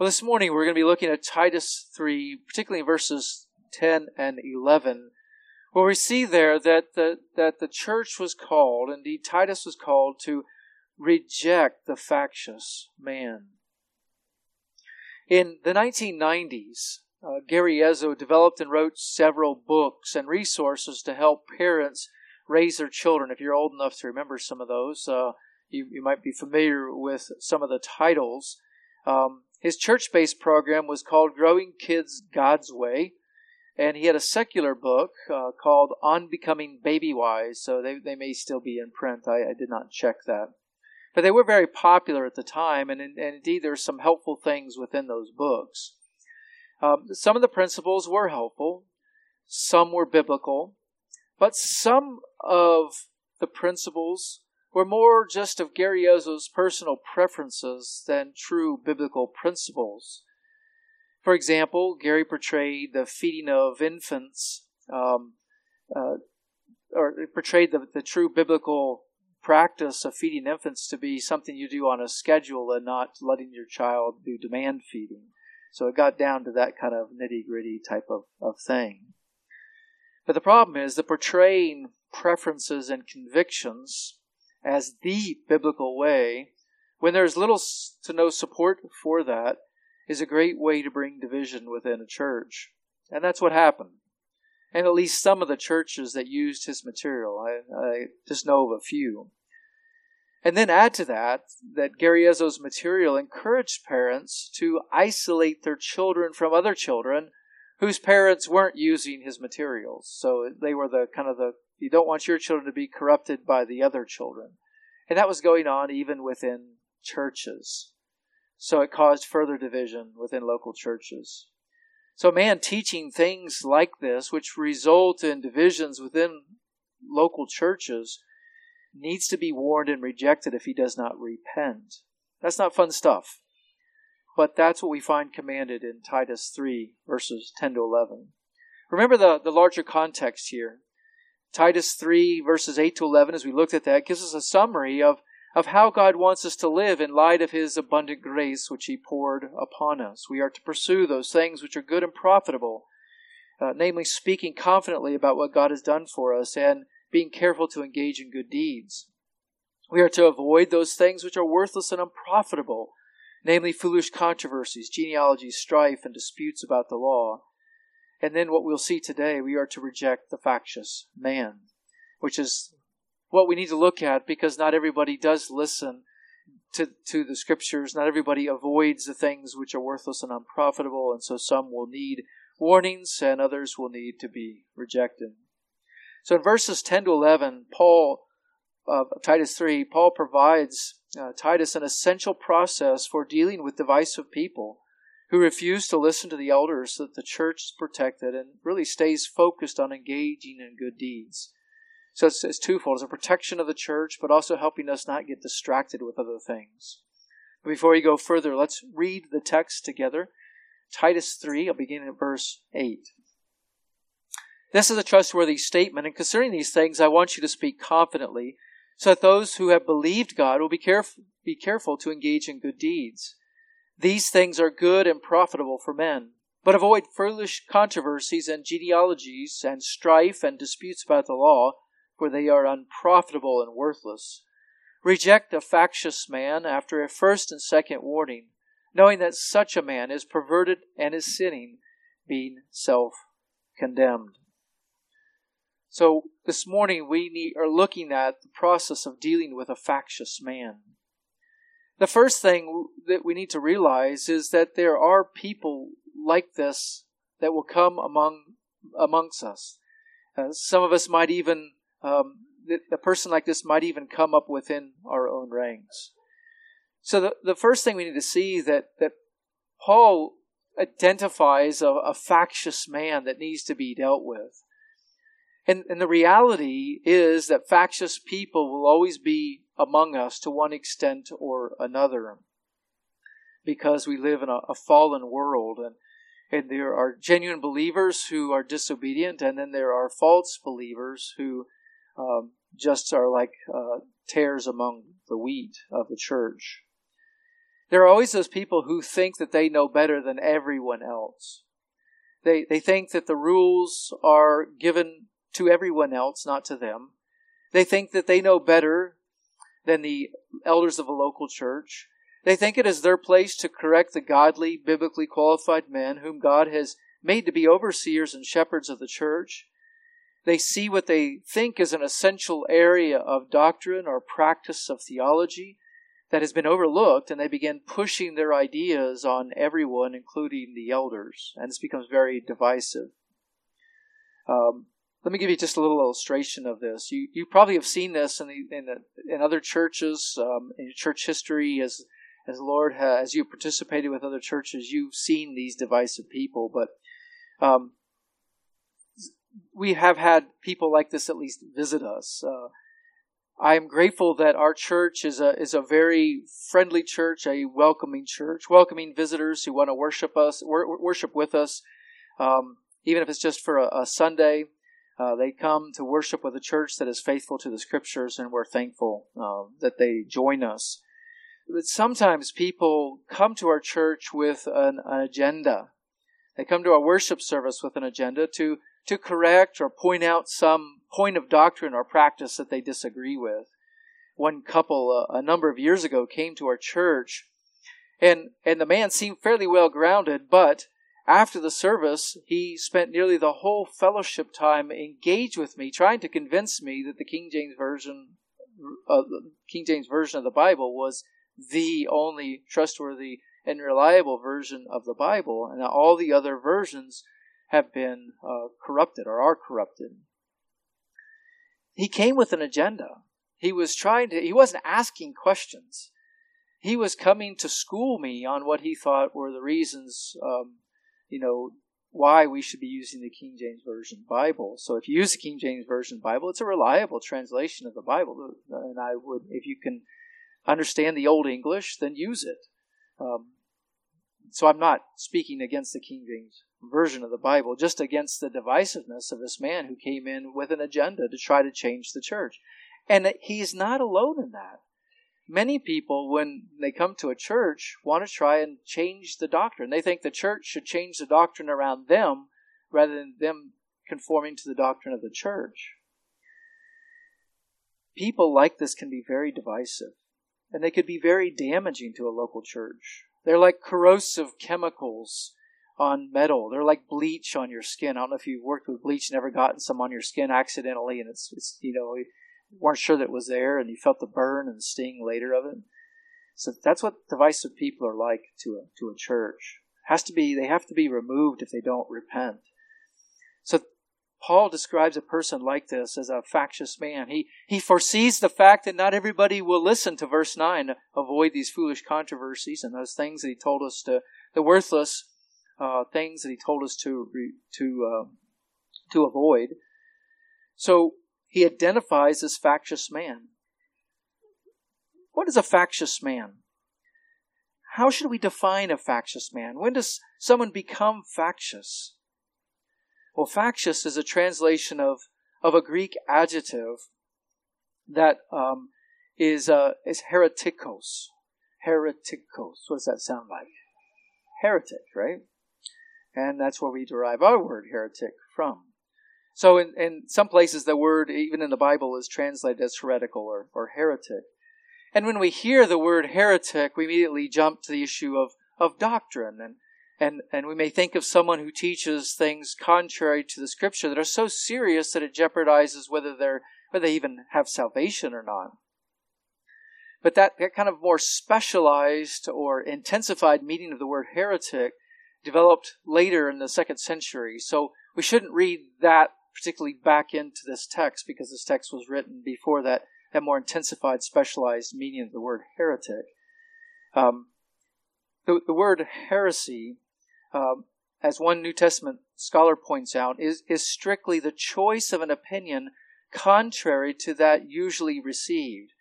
Well, this morning we're going to be looking at Titus 3, particularly in verses 10 and 11, where we see there that the church was called, indeed Titus was called, to reject the factious man. In the 1990s, Gary Ezzo developed and wrote several books and resources to help parents raise their children. If you're old enough to remember some of those, you might be familiar with some of the titles. His church-based program was called Growing Kids God's Way, and he had a secular book called On Becoming Baby Wise, so they may still be in print. I did not check that. But they were very popular at the time, and indeed there are some helpful things within those books. Some of the principles were helpful, some were biblical, but some of the principles were more just of Gary Ezzo's personal preferences than true biblical principles. For example, Gary portrayed the feeding of infants, or portrayed the true biblical practice of feeding infants to be something you do on a schedule and not letting your child do demand feeding. So it got down to that kind of nitty-gritty type of thing. But the problem is that portraying preferences and convictions as the biblical way, when there's little to no support for that, is a great way to bring division within a church. And that's what happened. And at least some of the churches that used his material. I just know of a few. And then add to that Gary Ezzo's material encouraged parents to isolate their children from other children whose parents weren't using his materials. So they were you don't want your children to be corrupted by the other children. And that was going on even within churches. So it caused further division within local churches. So man teaching things like this, which result in divisions within local churches, needs to be warned and rejected if he does not repent. That's not fun stuff. But that's what we find commanded in Titus 3, verses 10 to 11. Remember the larger context here. Titus 3, verses 8 to 11, as we looked at that, gives us a summary of how God wants us to live in light of His abundant grace which He poured upon us. We are to pursue those things which are good and profitable, namely speaking confidently about what God has done for us and being careful to engage in good deeds. We are to avoid those things which are worthless and unprofitable, namely foolish controversies, genealogies, strife, and disputes about the law. And then what we'll see today, we are to reject the factious man, which is what we need to look at, because not everybody does listen to the scriptures. Not everybody avoids the things which are worthless and unprofitable, and so some will need warnings and others will need to be rejected. So in verses 10 to 11, Titus 3, Paul provides Titus an essential process for dealing with divisive people who refuse to listen to the elders, so that the church is protected and really stays focused on engaging in good deeds. So it's twofold. It's a protection of the church, but also helping us not get distracted with other things. Before we go further, let's read the text together. Titus 3, I'll begin at verse 8. This is a trustworthy statement, and concerning these things, I want you to speak confidently, so that those who have believed God will be careful to engage in good deeds. These things are good and profitable for men. But avoid foolish controversies and genealogies and strife and disputes about the law, for they are unprofitable and worthless. Reject a factious man after a first and second warning, knowing that such a man is perverted and is sinning, being self-condemned. So this morning we are looking at the process of dealing with a factious man. The first thing that we need to realize is that there are people like this that will come amongst us. Some of us might even, a person like this might even come up within our own ranks. So the first thing we need to see that Paul identifies a factious man that needs to be dealt with. And the reality is that factious people will always be among us to one extent or another, because we live in a fallen world, and there are genuine believers who are disobedient, and then there are false believers who just are like tares among the wheat of the church. There are always those people who think that they know better than everyone else. They think that the rules are given to everyone else, not to them. They think that they know better than the elders of a local church. They think it is their place to correct the godly, biblically qualified men whom God has made to be overseers and shepherds of the church. They see what they think is an essential area of doctrine or practice of theology that has been overlooked, and they begin pushing their ideas on everyone, including the elders. And this becomes very divisive. Let me give you just a little illustration of this. You probably have seen this in other churches, in church history, as you participated with other churches, you've seen these divisive people. But we have had people like this at least visit us. I am grateful that our church is a very friendly church, a welcoming church, welcoming visitors who want to worship with us, even if it's just for a Sunday. They come to worship with a church that is faithful to the Scriptures, and we're thankful that they join us. But sometimes people come to our church with an agenda. They come to our worship service with an agenda to correct or point out some point of doctrine or practice that they disagree with. One couple a number of years ago came to our church, and the man seemed fairly well grounded, but after the service, he spent nearly the whole fellowship time engaged with me, trying to convince me that the King James Version of the Bible was the only trustworthy and reliable version of the Bible, and all the other versions have been corrupted or are corrupted. He came with an agenda. He wasn't asking questions. He was coming to school me on what he thought were the reasons, why we should be using the King James Version Bible. So if you use the King James Version Bible, it's a reliable translation of the Bible. And if you can understand the Old English, then use it. So I'm not speaking against the King James Version of the Bible, just against the divisiveness of this man who came in with an agenda to try to change the church. And he's not alone in that. Many people, when they come to a church, want to try and change the doctrine. They think the church should change the doctrine around them rather than them conforming to the doctrine of the church. People like this can be very divisive, and they could be very damaging to a local church. They're like corrosive chemicals on metal. They're like bleach on your skin. I don't know if you've worked with bleach and ever gotten some on your skin accidentally, and it's weren't sure that it was there, and you felt the burn and sting later of it. So that's what divisive people are like to a church. They have to be removed if they don't repent. So Paul describes a person like this as a factious man. He foresees the fact that not everybody will listen to verse 9, avoid these foolish controversies and those things that he told us to, the worthless things that he told us to avoid. So he identifies as factious man. What is a factious man? How should we define a factious man? When does someone become factious? Well, factious is a translation of a Greek adjective that is heretikos. Heretikos. What does that sound like? Heretic, right? And that's where we derive our word heretic from. So in some places, the word, even in the Bible, is translated as heretical or heretic. And when we hear the word heretic, we immediately jump to the issue of doctrine. And we may think of someone who teaches things contrary to the Scripture that are so serious that it jeopardizes whether they even have salvation or not. But that kind of more specialized or intensified meaning of the word heretic developed later in the 2nd century. So we shouldn't read that particularly back into this text, because this text was written before that more intensified, specialized meaning of the word heretic. The word heresy, as one New Testament scholar points out, is strictly the choice of an opinion contrary to that usually received,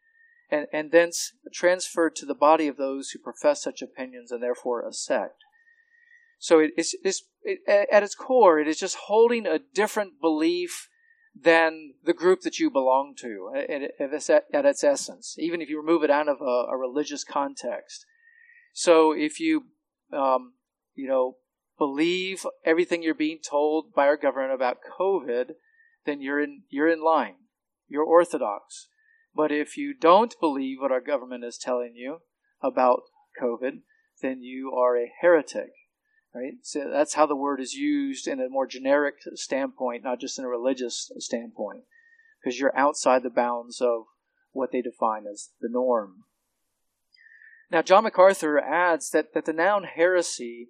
and thence transferred to the body of those who profess such opinions and therefore a sect. So at its core, it is just holding a different belief than the group that you belong to, at its essence, even if you remove it out of a religious context. So if you, believe everything you're being told by our government about COVID, then you're in line. You're orthodox. But if you don't believe what our government is telling you about COVID, then you are a heretic, right? So that's how the word is used in a more generic standpoint, not just in a religious standpoint, because you're outside the bounds of what they define as the norm. Now, John MacArthur adds that the noun heresy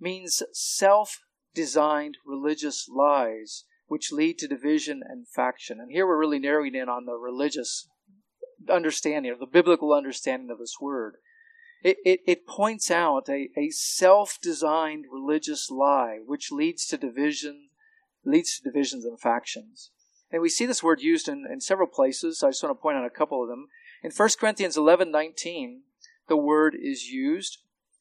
means self-designed religious lies which lead to division and faction. And here we're really narrowing in on the religious understanding, or the biblical understanding of this word. It points out a self-designed religious lie which leads to divisions and factions. And we see this word used in several places. So I just want to point out a couple of them. In 1 Corinthians 11:19, the word is used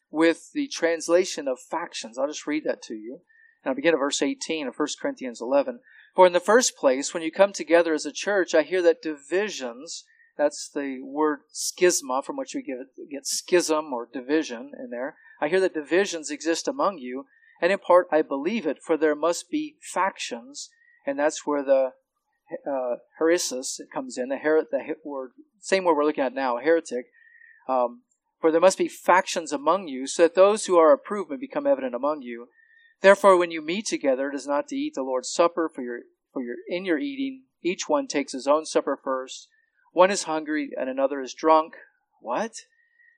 with the translation of factions. I'll just read that to you. Now begin at verse 18 of 1 Corinthians 11. For in the first place, when you come together as a church, I hear that divisions, that's the word schisma, from which we get schism or division in there. I hear that divisions exist among you, and in part I believe it, for there must be factions, and that's where the heresis comes in, the word, same word we're looking at now, heretic. For there must be factions among you, so that those who are approved may become evident among you. Therefore, when you meet together, it is not to eat the Lord's Supper, for in your eating, each one takes his own supper first. One is hungry and another is drunk. What?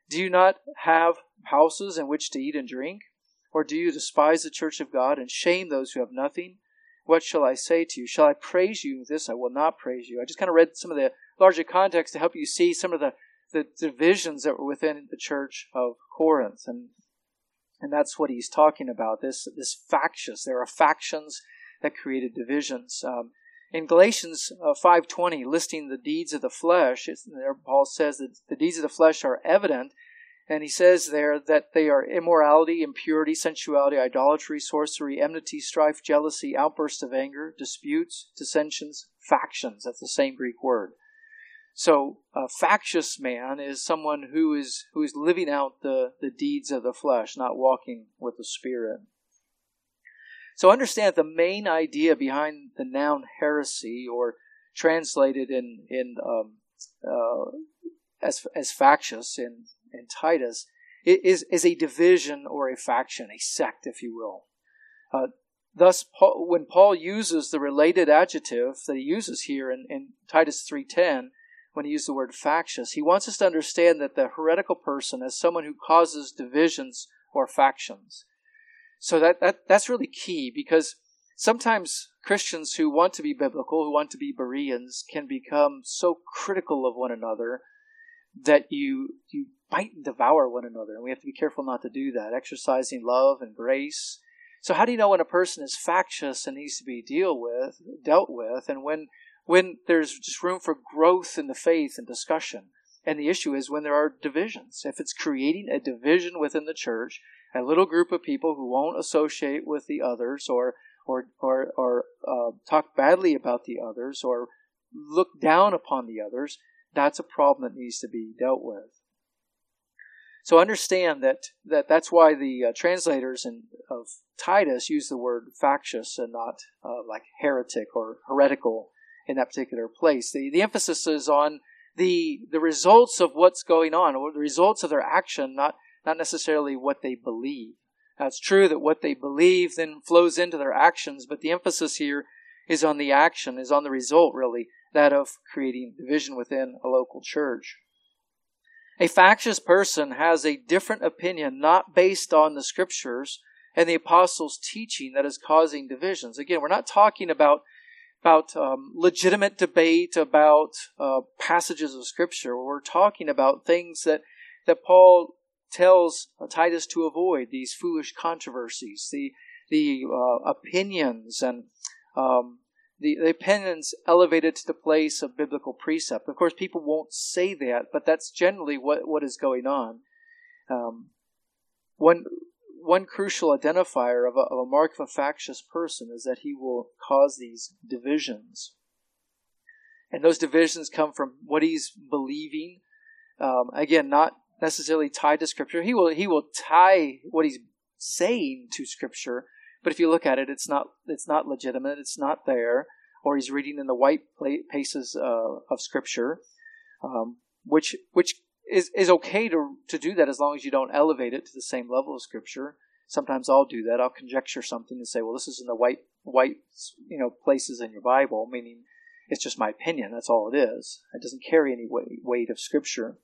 Do you not have houses in which to eat and drink? Or do you despise the church of God and shame those who have nothing? What shall I say to you? Shall I praise you? This I will not praise you. I just kind of read some of the larger context to help you see some of the divisions that were within the church of Corinth. And that's what he's talking about, this factious. There are factions that created divisions. In Galatians 5:20, listing the deeds of the flesh, there Paul says that the deeds of the flesh are evident, and he says there that they are immorality, impurity, sensuality, idolatry, sorcery, enmity, strife, jealousy, outbursts of anger, disputes, dissensions, factions. That's the same Greek word. So a factious man is someone who is living out the deeds of the flesh, not walking with the Spirit. So understand the main idea behind the noun heresy, or translated as factious in Titus, is a division or a faction, a sect, if you will. Thus, when Paul uses the related adjective that he uses here in Titus 3:10, when he used the word factious, he wants us to understand that the heretical person is someone who causes divisions or factions. So that's really key, because sometimes Christians who want to be biblical, who want to be Bereans, can become so critical of one another that you bite and devour one another. And we have to be careful not to do that, exercising love and grace. So how do you know when a person is factious and needs to be dealt with, and when there's just room for growth in the faith and discussion? And the issue is when there are divisions. If it's creating a division within the church, a little group of people who won't associate with the others or talk badly about the others or look down upon the others, that's a problem that needs to be dealt with. So understand that that's why the translators of Titus use the word factious and not like heretic or heretical in that particular place. The emphasis is on the results of what's going on, or the results of their action, not necessarily what they believe. Now, it's true that what they believe then flows into their actions, but the emphasis here is on the action, is on the result, really, that of creating division within a local church. A factious person has a different opinion not based on the Scriptures and the apostles' teaching that is causing divisions. Again, we're not talking about legitimate debate about passages of Scripture. We're talking about things that Paul tells Titus to avoid, these foolish controversies, the opinions, and the opinions elevated to the place of biblical precept. Of course, people won't say that, but that's generally what is going on. One crucial identifier of a mark of a factious person is that he will cause these divisions. And those divisions come from what he's believing. Again, not necessarily tied to Scripture. He will tie what he's saying to Scripture, but if you look at it, it's not legitimate. It's not there, or he's reading in the white pages of Scripture, which is okay to do that as long as you don't elevate it to the same level of Scripture. Sometimes I'll do that. I'll conjecture something and say, well, this is in the white places in your Bible, meaning it's just my opinion. That's all it is. It doesn't carry any weight of Scripture.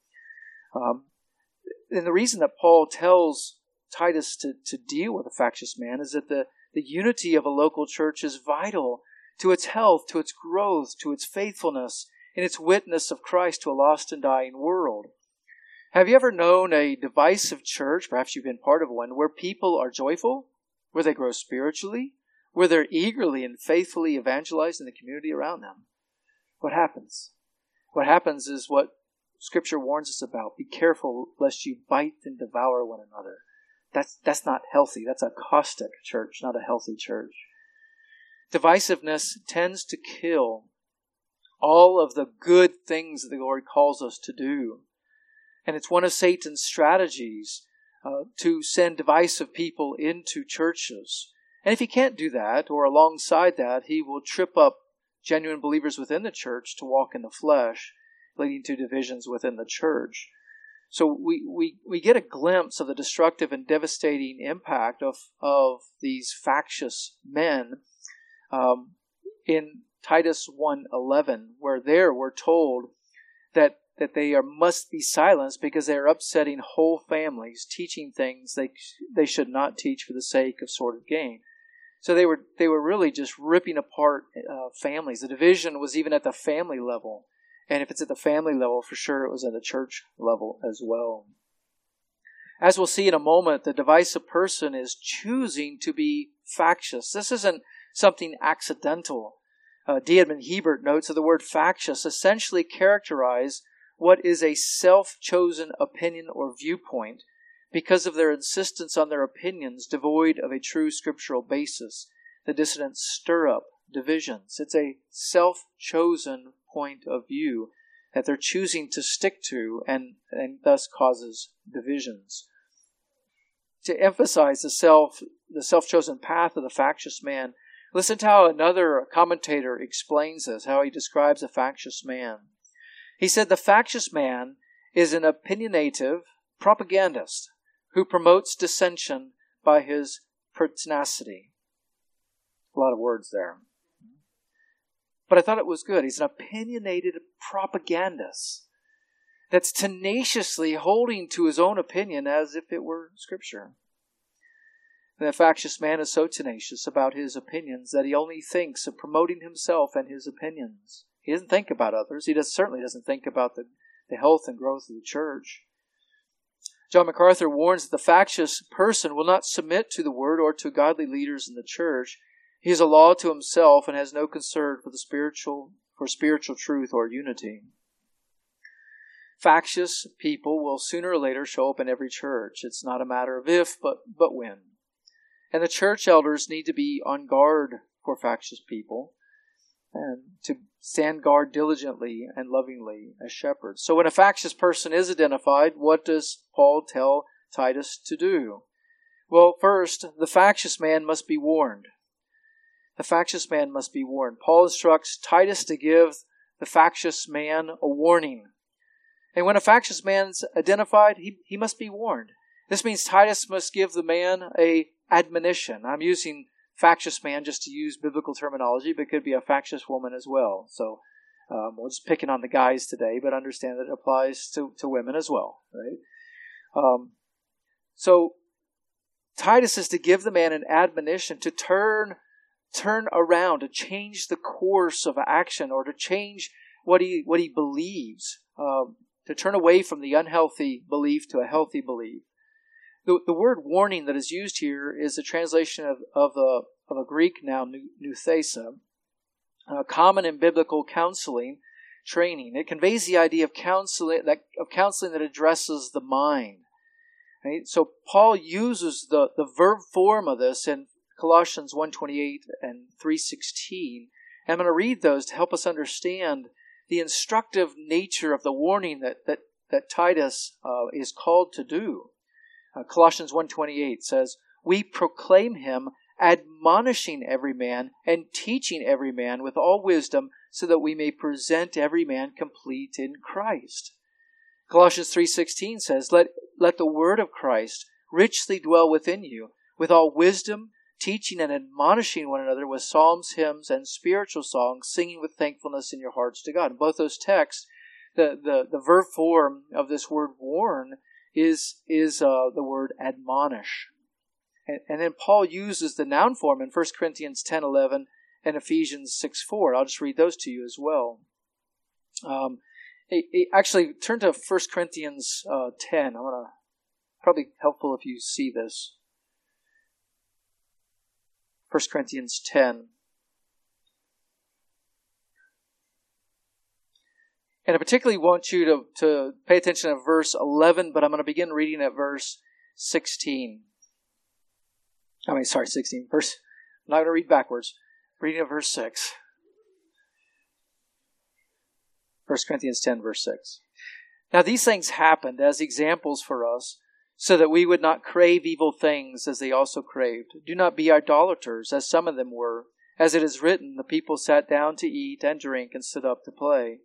And the reason that Paul tells Titus to deal with a factious man is that the unity of a local church is vital to its health, to its growth, to its faithfulness, and its witness of Christ to a lost and dying world. Have you ever known a divisive church, perhaps you've been part of one, where people are joyful, where they grow spiritually, where they're eagerly and faithfully evangelized in the community around them? What happens? What happens is what Scripture warns us about. Be careful lest you bite and devour one another. That's not healthy. That's a caustic church, not a healthy church. Divisiveness tends to kill all of the good things that the Lord calls us to do. And it's one of Satan's strategies to send divisive people into churches. And if he can't do that, or alongside that, he will trip up genuine believers within the church to walk in the flesh, leading to divisions within the church. So we get a glimpse of the destructive and devastating impact of these factious men in Titus 1:11, where there we're told that they must be silenced because they are upsetting whole families, teaching things they should not teach for the sake of sordid gain. So they were really just ripping apart families. The division was even at the family level, and if it's at the family level, for sure it was at the church level as well. As we'll see in a moment, the divisive person is choosing to be factious. This isn't something accidental. D. Edmund Hebert notes that the word factious essentially characterizes what is a self-chosen opinion or viewpoint because of their insistence on their opinions devoid of a true scriptural basis. The dissidents stir up divisions. It's a self-chosen point of view that they're choosing to stick to and thus causes divisions. To emphasize the self-chosen path of the factious man, listen to how another commentator explains this, how he describes a factious man. He said, the factious man is an opinionative propagandist who promotes dissension by his pertinacity. A lot of words there. But I thought it was good. He's an opinionated propagandist that's tenaciously holding to his own opinion as if it were Scripture. And the factious man is so tenacious about his opinions that he only thinks of promoting himself and his opinions. He doesn't think about others. He certainly doesn't think about the health and growth of the church. John MacArthur warns that the factious person will not submit to the word or to godly leaders in the church. He is a law to himself and has no concern for spiritual truth or unity. Factious people will sooner or later show up in every church. It's not a matter of if, but when. And the church elders need to be on guard for factious people and to stand guard diligently and lovingly as shepherds. So when a factious person is identified, what does Paul tell Titus to do? Well, first, the factious man must be warned. The factious man must be warned. Paul instructs Titus to give the factious man a warning. And when a factious man's identified, he must be warned. This means Titus must give the man a admonition. I'm using factious man just to use biblical terminology, but it could be a factious woman as well. So we're just picking on the guys today, but understand that it applies to women as well, right? So Titus is to give the man an admonition to turn around, to change the course of action, or to change what he believes, to turn away from the unhealthy belief to a healthy belief. The word warning that is used here is a translation of a Greek noun, nuthesa, common in biblical counseling training. It conveys the idea of counseling that addresses the mind. Right? So Paul uses the verb form of this in Colossians 1:28 and 3:16. I'm going to read those to help us understand the instructive nature of the warning that that Titus is called to do. Colossians 1:28 says, "We proclaim him, admonishing every man and teaching every man with all wisdom, so that we may present every man complete in Christ." Colossians 3:16 says, "Let the word of Christ richly dwell within you, with all wisdom, teaching and admonishing one another with psalms, hymns, and spiritual songs, singing with thankfulness in your hearts to God." In both those texts, the verb form of this word warn is the word admonish. And then Paul uses the noun form in 1 Corinthians 10:11 and Ephesians 6:4. I'll just read those to you as well. Actually, turn to 1 Corinthians 10. Probably helpful if you see this. 1 Corinthians 10. And I particularly want you to pay attention to verse 11, but I'm going to begin reading at verse 16. 16. Verse. I'm not going to read backwards. Reading at verse 6. 1 Corinthians 10, verse 6. "Now these things happened as examples for us, so that we would not crave evil things as they also craved. Do not be idolaters, as some of them were. As it is written, the people sat down to eat and drink and stood up to play.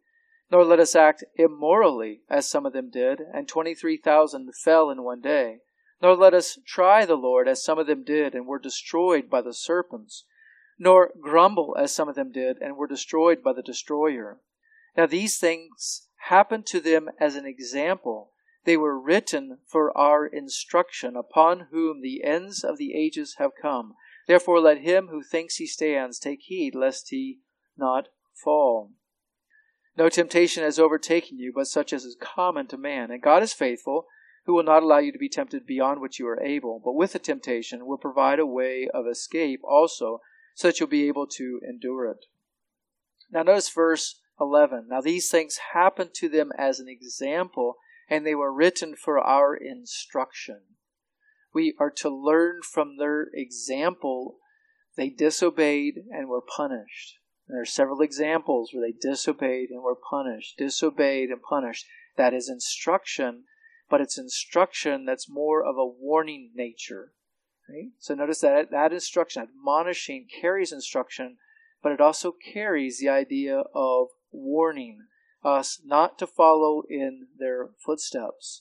Nor let us act immorally, as some of them did, and 23,000 fell in one day. Nor let us try the Lord, as some of them did, and were destroyed by the serpents. Nor grumble, as some of them did, and were destroyed by the destroyer. Now these things happened to them as an example. They were written for our instruction, upon whom the ends of the ages have come. Therefore let him who thinks he stands take heed, lest he not fall. No temptation has overtaken you, but such as is common to man. And God is faithful, who will not allow you to be tempted beyond what you are able, but with the temptation will provide a way of escape also, so that you'll be able to endure it." Now notice verse 11. "Now these things happened to them as an example, and they were written for our instruction." We are to learn from their example. They disobeyed and were punished. And there are several examples where they disobeyed and were punished. Disobeyed and punished. That is instruction, but it's instruction that's more of a warning nature. Right? So notice that that instruction, admonishing, carries instruction, but it also carries the idea of warning us not to follow in their footsteps.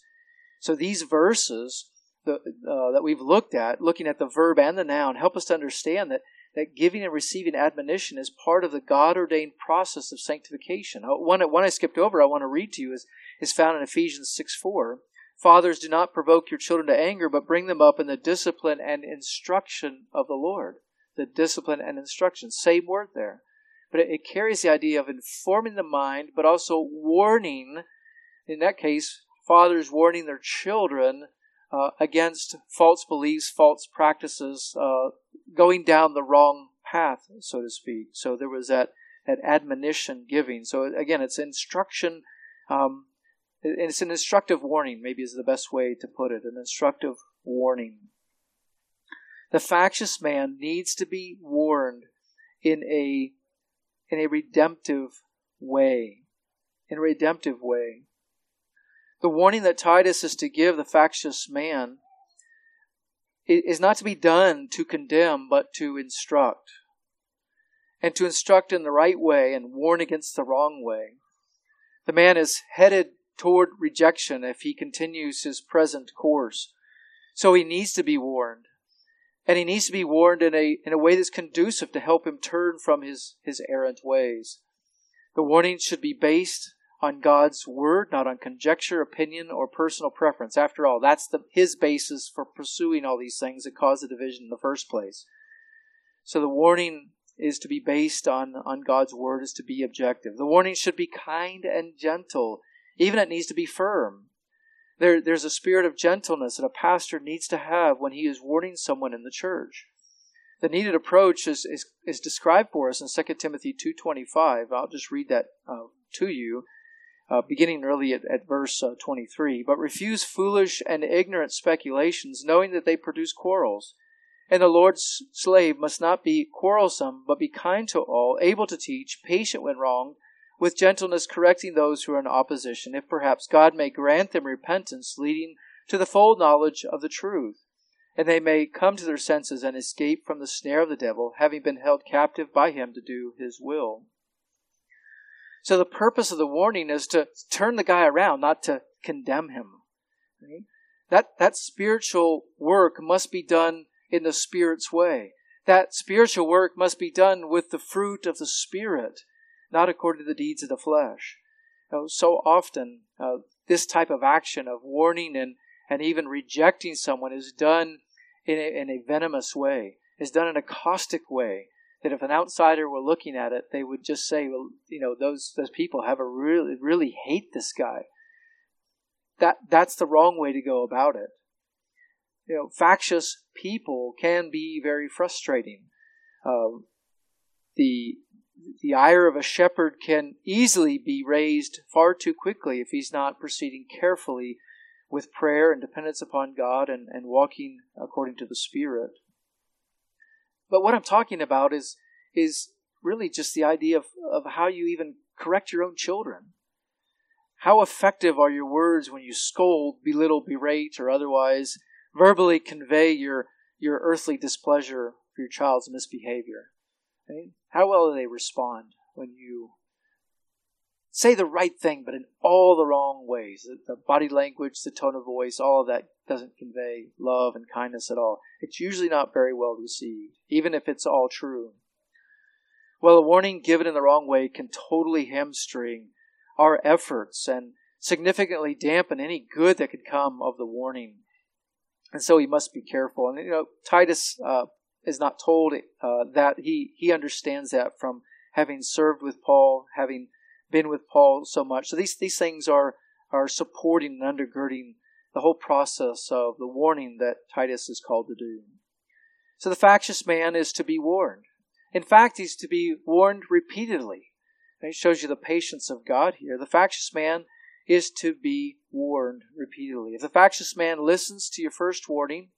So these verses that we've looked at, looking at the verb and the noun, help us to understand that giving and receiving admonition is part of the God-ordained process of sanctification. One I skipped over I want to read to you is found in Ephesians 6:4. "Fathers, do not provoke your children to anger, but bring them up in the discipline and instruction of the Lord." The discipline and instruction, same word there. But it carries the idea of informing the mind, but also warning, in that case, fathers warning their children against false beliefs, false practices, going down the wrong path, so to speak. So there was that admonition giving. So again, it's instruction, and it's an instructive warning, maybe is the best way to put it, an instructive warning. The factious man needs to be warned in a redemptive way. In a redemptive way. The warning that Titus is to give the factious man is not to be done to condemn, but to instruct. And to instruct in the right way and warn against the wrong way. The man is headed toward rejection if he continues his present course. So he needs to be warned. And he needs to be warned in a way that's conducive to help him turn from his errant ways. The warning should be based on God's word, not on conjecture, opinion, or personal preference. After all, that's his basis for pursuing all these things that caused the division in the first place. So the warning is to be based on God's word, is to be objective. The warning should be kind and gentle. Even it needs to be firm. There's a spirit of gentleness that a pastor needs to have when he is warning someone in the church. The needed approach is described for us in 2 Timothy 2:25. I'll just read that to you, beginning early at verse 23. "But refuse foolish and ignorant speculations, knowing that they produce quarrels. And the Lord's slave must not be quarrelsome, but be kind to all, able to teach, patient when wronged, with gentleness correcting those who are in opposition, if perhaps God may grant them repentance leading to the full knowledge of the truth, and they may come to their senses and escape from the snare of the devil, having been held captive by him to do his will. So the purpose of the warning is to turn the guy around, not to condemn him. Right? That spiritual work must be done in the Spirit's way. That spiritual work must be done with the fruit of the Spirit, not according to the deeds of the flesh. You know, so often, this type of action of warning and even rejecting someone is done in a venomous way, is done in a caustic way, that if an outsider were looking at it, they would just say, well, you know, those people have a really, really hate this guy. That's the wrong way to go about it. You know, factious people can be very frustrating. The ire of a shepherd can easily be raised far too quickly if he's not proceeding carefully with prayer and dependence upon God and walking according to the Spirit. But what I'm talking about is really just the idea of how you even correct your own children. How effective are your words when you scold, belittle, berate, or otherwise verbally convey your earthly displeasure for your child's misbehavior? Right? How well do they respond when you say the right thing, but in all the wrong ways? The body language, the tone of voice, all of that doesn't convey love and kindness at all. It's usually not very well received, even if it's all true. Well, a warning given in the wrong way can totally hamstring our efforts and significantly dampen any good that could come of the warning. And so we must be careful. And, you know, Titus is not told that he understands that from having served with Paul, having been with Paul so much. So these things are supporting and undergirding the whole process of the warning that Titus is called to do. So the factious man is to be warned. In fact, he's to be warned repeatedly. And it shows you the patience of God here. The factious man is to be warned repeatedly. If the factious man listens to the first warning,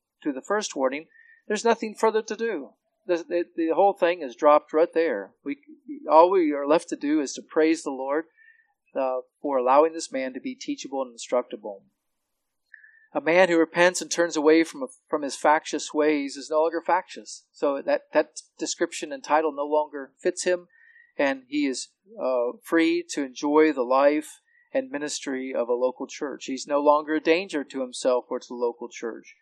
there's nothing further to do. The whole thing is dropped right there. All we are left to do is to praise the Lord for allowing this man to be teachable and instructable. A man who repents and turns away from his factious ways is no longer factious. So that description and title no longer fits him, and he is free to enjoy the life and ministry of a local church. He's no longer a danger to himself or to the local church.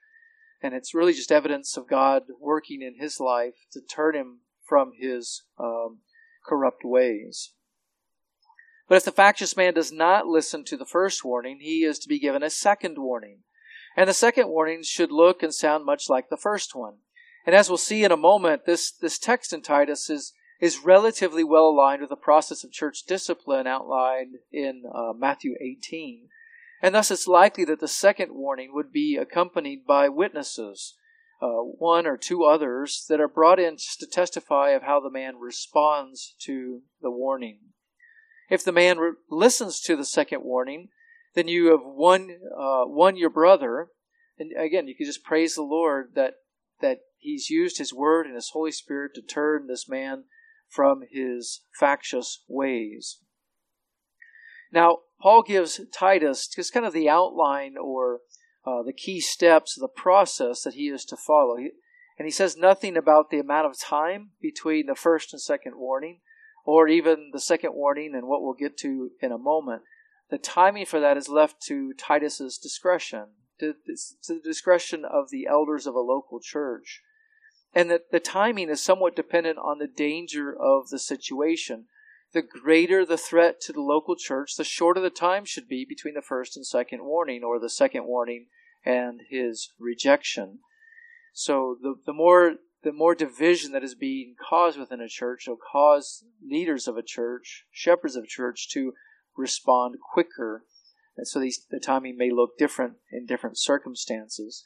And it's really just evidence of God working in his life to turn him from his corrupt ways. But if the factious man does not listen to the first warning, he is to be given a second warning. And the second warning should look and sound much like the first one. And as we'll see in a moment, this text in Titus is relatively well aligned with the process of church discipline outlined in Matthew 18. And thus it's likely that the second warning would be accompanied by witnesses, one or two others, that are brought in just to testify of how the man responds to the warning. If the man listens to the second warning, then you have won your brother. And again, you can just praise the Lord that he's used his word and his Holy Spirit to turn this man from his factious ways. Now, Paul gives Titus just kind of the outline or the key steps of the process that he is to follow. And he says nothing about the amount of time between the first and second warning, or even the second warning and what we'll get to in a moment. The timing for that is left to Titus's discretion, to the discretion of the elders of a local church. And that the timing is somewhat dependent on the danger of the situation. The greater the threat to the local church, the shorter the time should be between the first and second warning, or the second warning and his rejection. So the more division that is being caused within a church will cause leaders of a church, shepherds of a church, to respond quicker. And so the timing may look different in different circumstances.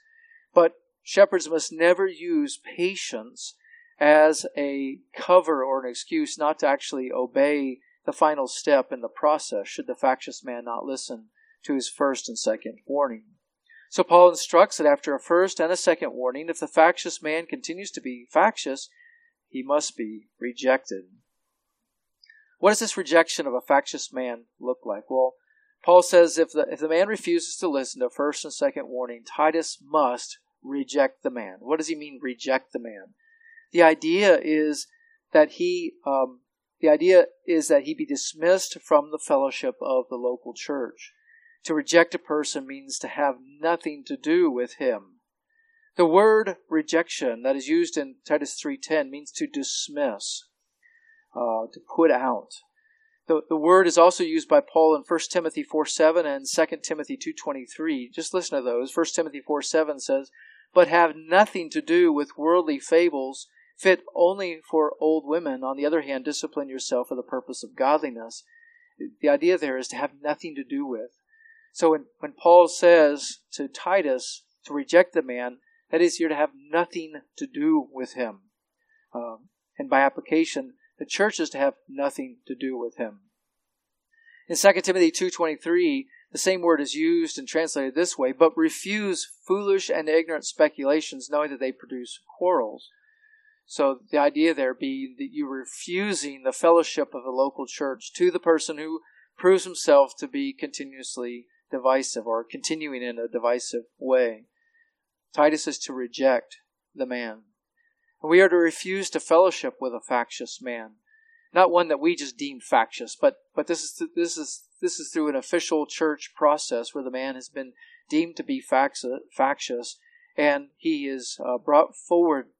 But shepherds must never use patience as a cover or an excuse not to actually obey the final step in the process, should the factious man not listen to his first and second warning. So Paul instructs that after a first and a second warning, if the factious man continues to be factious, he must be rejected. What does this rejection of a factious man look like? Well, Paul says if the man refuses to listen to first and second warning, Titus must reject the man. What does he mean, reject the man? The idea is that he be dismissed from the fellowship of the local church. To reject a person means to have nothing to do with him. The word rejection that is used in Titus 3:10 means to dismiss, to put out. The word is also used by Paul in 1 Timothy 4:7 and 2 Timothy 2:23. Just listen to those. 1 Timothy 4:7 says, "But have nothing to do with worldly fables, fit only for old women. On the other hand, discipline yourself for the purpose of godliness." The idea there is to have nothing to do with. So when Paul says to Titus to reject the man, that is, you're to have nothing to do with him. And by application, the church is to have nothing to do with him. In 2 Timothy 2:23, the same word is used and translated this way, "But refuse foolish and ignorant speculations, knowing that they produce quarrels." So the idea there being that you're refusing the fellowship of the local church to the person who proves himself to be continuously divisive or continuing in a divisive way. Titus is to reject the man. And we are to refuse to fellowship with a factious man. Not one that we just deem factious, but this is through an official church process where the man has been deemed to be factious, and he is brought forward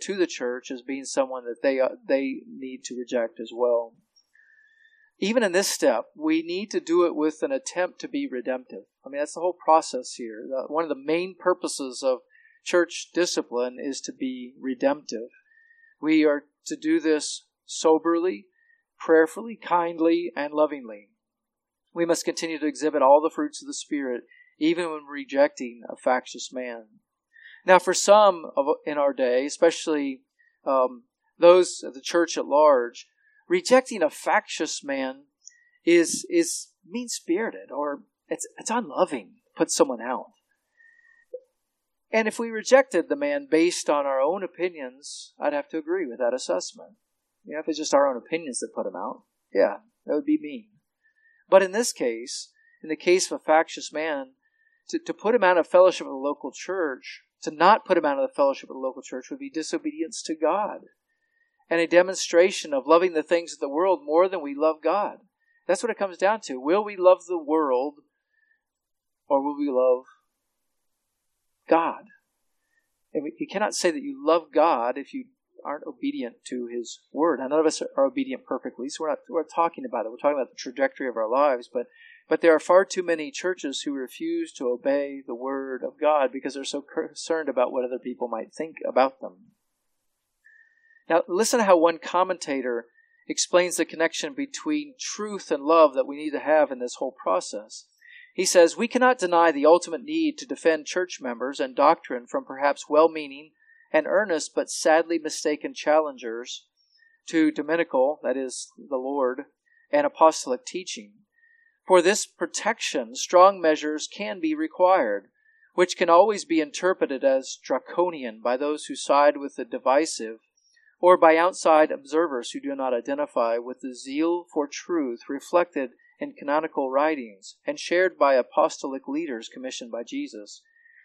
to the church as being someone that they need to reject as well. Even in this step, we need to do it with an attempt to be redemptive. I mean, that's the whole process here. One of the main purposes of church discipline is to be redemptive. We are to do this soberly, prayerfully, kindly, and lovingly. We must continue to exhibit all the fruits of the Spirit, even when rejecting a factious man. Now, for some in our day, especially those of the church at large, rejecting a factious man is mean-spirited, or it's unloving to put someone out. And if we rejected the man based on our own opinions, I'd have to agree with that assessment. You know, if it's just our own opinions that put him out, yeah, that would be mean. But in this case, in the case of a factious man, to put him out of fellowship of the local church, to not put him out of the fellowship of the local church would be disobedience to God and a demonstration of loving the things of the world more than we love God. That's what it comes down to. Will we love the world or will we love God? And you cannot say that you love God if you aren't obedient to His Word. Now, none of us are obedient perfectly, so we're not talking about it. We're talking about the trajectory of our lives, but there are far too many churches who refuse to obey the Word of God because they're so concerned about what other people might think about them. Now, listen to how one commentator explains the connection between truth and love that we need to have in this whole process. He says, "We cannot deny the ultimate need to defend church members and doctrine from perhaps well-meaning and earnest but sadly mistaken challengers to dominical, that is, the Lord, and apostolic teaching. For this protection, strong measures can be required, which can always be interpreted as draconian by those who side with the divisive or by outside observers who do not identify with the zeal for truth reflected in canonical writings and shared by apostolic leaders commissioned by Jesus.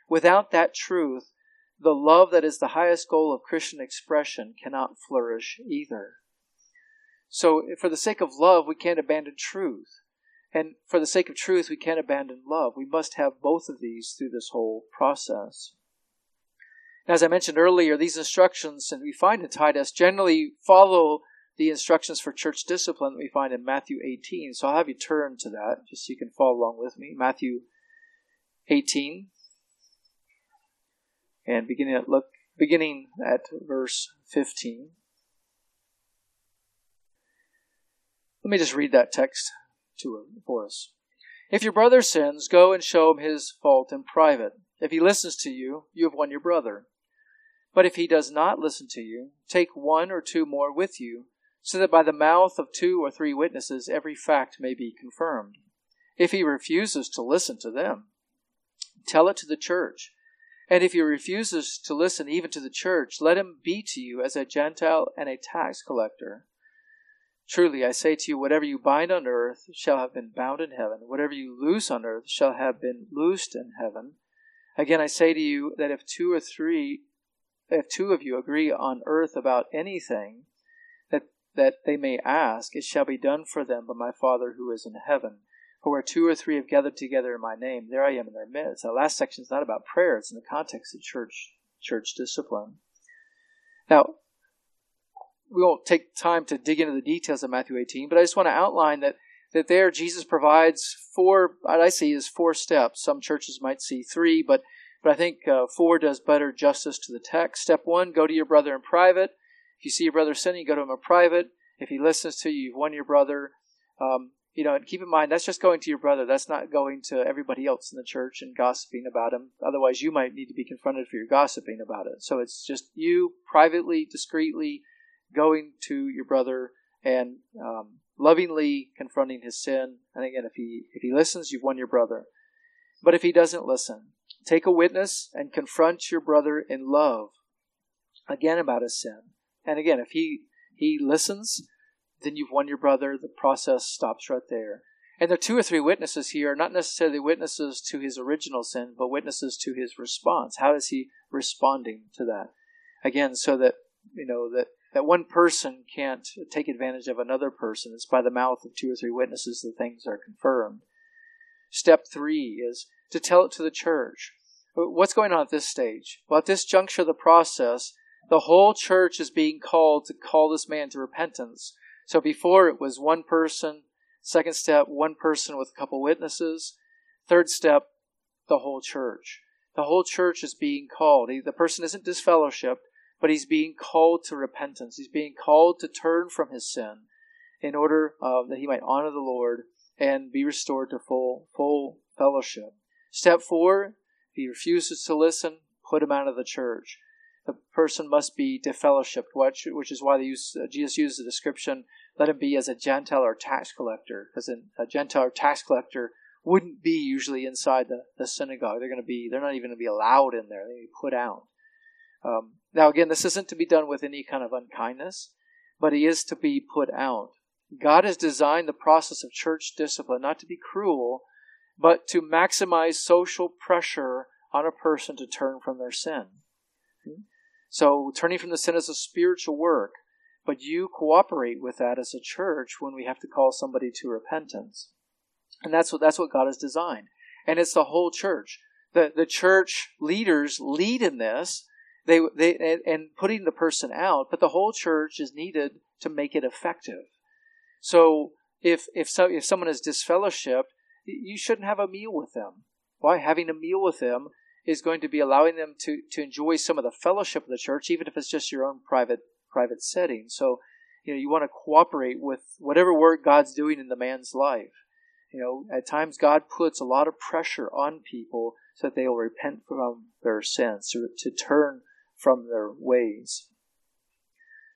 Without that truth, the love that is the highest goal of Christian expression cannot flourish either." So, for the sake of love, we can't abandon truth. And for the sake of truth, we can't abandon love. We must have both of these through this whole process. As I mentioned earlier, these instructions that we find in Titus generally follow the instructions for church discipline that we find in Matthew 18. So I'll have you turn to that just so you can follow along with me. Matthew 18, and beginning at verse 15. Let me just read that text for us. "If your brother sins, go and show him his fault in private. If he listens to you, you have won your brother. But if he does not listen to you, take one or two more with you, so that by the mouth of two or three witnesses every fact may be confirmed. If he refuses to listen to them, tell it to the church. And if he refuses to listen even to the church, let him be to you as a Gentile and a tax collector. Truly, I say to you, whatever you bind on earth shall have been bound in heaven. Whatever you loose on earth shall have been loosed in heaven. Again, I say to you that if two of you agree on earth about anything that they may ask, it shall be done for them by my Father who is in heaven. For where two or three have gathered together in my name, there I am in their midst. The last section is not about prayer. It's in the context of church discipline. Now, we won't take time to dig into the details of Matthew 18, but I just want to outline that there Jesus provides four steps. Some churches might see three, but I think four does better justice to the text. Step one, go to your brother in private. If you see your brother sinning, go to him in private. If he listens to you, you've won your brother. And keep in mind, that's just going to your brother. That's not going to everybody else in the church and gossiping about him. Otherwise, you might need to be confronted for your gossiping about it. So it's just you privately, discreetly, going to your brother and lovingly confronting his sin. And again, if he listens, you've won your brother. But if he doesn't listen, take a witness and confront your brother in love, again, about his sin. And again, if he listens, then you've won your brother. The process stops right there. And the two or three witnesses here are not necessarily witnesses to his original sin, but witnesses to his response. How is he responding to that? Again, so that, that one person can't take advantage of another person. It's by the mouth of two or three witnesses that things are confirmed. Step three is to tell it to the church. What's going on at this stage? Well, at this juncture of the process, the whole church is being called to call this man to repentance. So before it was one person. Second step, one person with a couple witnesses. Third step, the whole church. The whole church is being called. The person isn't disfellowshipped, but he's being called to repentance. He's being called to turn from his sin in order that he might honor the Lord and be restored to full fellowship. Step four, if he refuses to listen, put him out of the church. The person must be defellowshipped, which is why Jesus uses the description, let him be as a Gentile or tax collector, because a Gentile or tax collector wouldn't be usually inside the synagogue. They're not even going to be allowed in there. They're going to be put out. Now, again, this isn't to be done with any kind of unkindness, but he is to be put out. God has designed the process of church discipline not to be cruel, but to maximize social pressure on a person to turn from their sin. So turning from the sin is a spiritual work, but you cooperate with that as a church when we have to call somebody to repentance. And that's what God has designed. And it's the whole church. The church leaders lead in this, and putting the person out, but the whole church is needed to make it effective. So if someone is disfellowshipped, you shouldn't have a meal with them. Why? Having a meal with them is going to be allowing them to enjoy some of the fellowship of the church, even if it's just your own private setting. So, you want to cooperate with whatever work God's doing in the man's life. At times God puts a lot of pressure on people so that they will repent from their sins, to turn from their ways.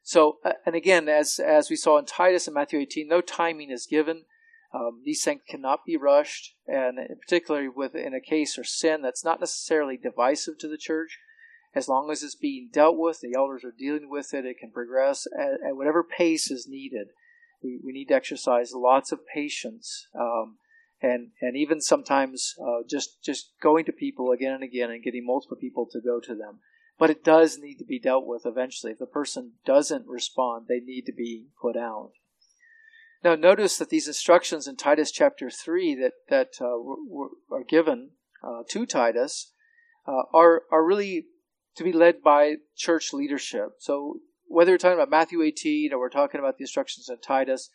So, and again, as we saw in Titus and Matthew 18, no timing is given. These things cannot be rushed, and particularly within a case or sin that's not necessarily divisive to the church. As long as it's being dealt with, the elders are dealing with it, it can progress at whatever pace is needed. We need to exercise lots of patience, and even sometimes just going to people again and again and getting multiple people to go to them. But it does need to be dealt with eventually. If the person doesn't respond, they need to be put out. Now, notice that these instructions in Titus chapter 3 that are given to Titus are really to be led by church leadership. So whether we're talking about Matthew 18 or we're talking about the instructions in Titus,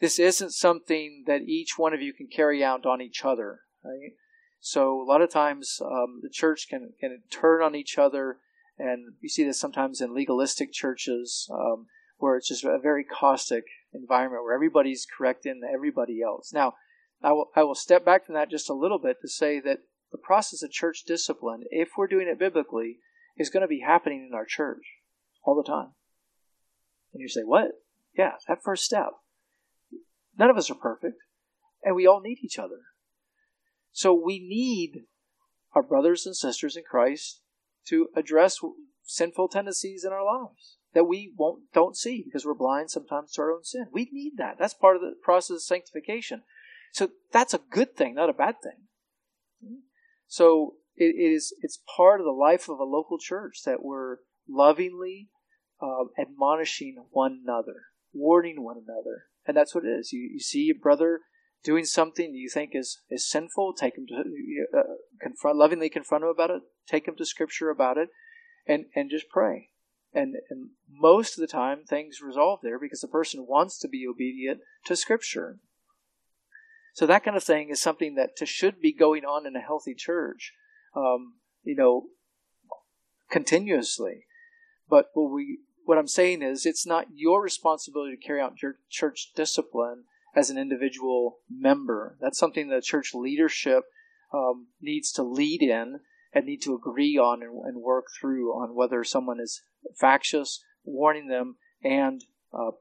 this isn't something that each one of you can carry out on each other, right? So a lot of times the church can turn on each other, and you see this sometimes in legalistic churches where it's just a very caustic environment where everybody's correcting everybody else. Now, I will step back from that just a little bit to say that the process of church discipline, if we're doing it biblically, is going to be happening in our church all the time. And you say, what? Yeah, that first step. None of us are perfect, and we all need each other. So we need our brothers and sisters in Christ to address sinful tendencies in our lives. that we don't see because we're blind sometimes to our own sin. We need that. That's part of the process of sanctification. So that's a good thing, not a bad thing. So it's part of the life of a local church that we're lovingly admonishing one another, warning one another. And that's what it is. You see a brother doing something you think is sinful, take him to lovingly confront him about it, take him to Scripture about it, and just pray. And most of the time, things resolve there because the person wants to be obedient to Scripture. So that kind of thing is something that should be going on in a healthy church, continuously. But what I'm saying is, it's not your responsibility to carry out church discipline as an individual member. That's something that church leadership needs to lead in and need to agree on and work through on whether someone is factious, warning them, and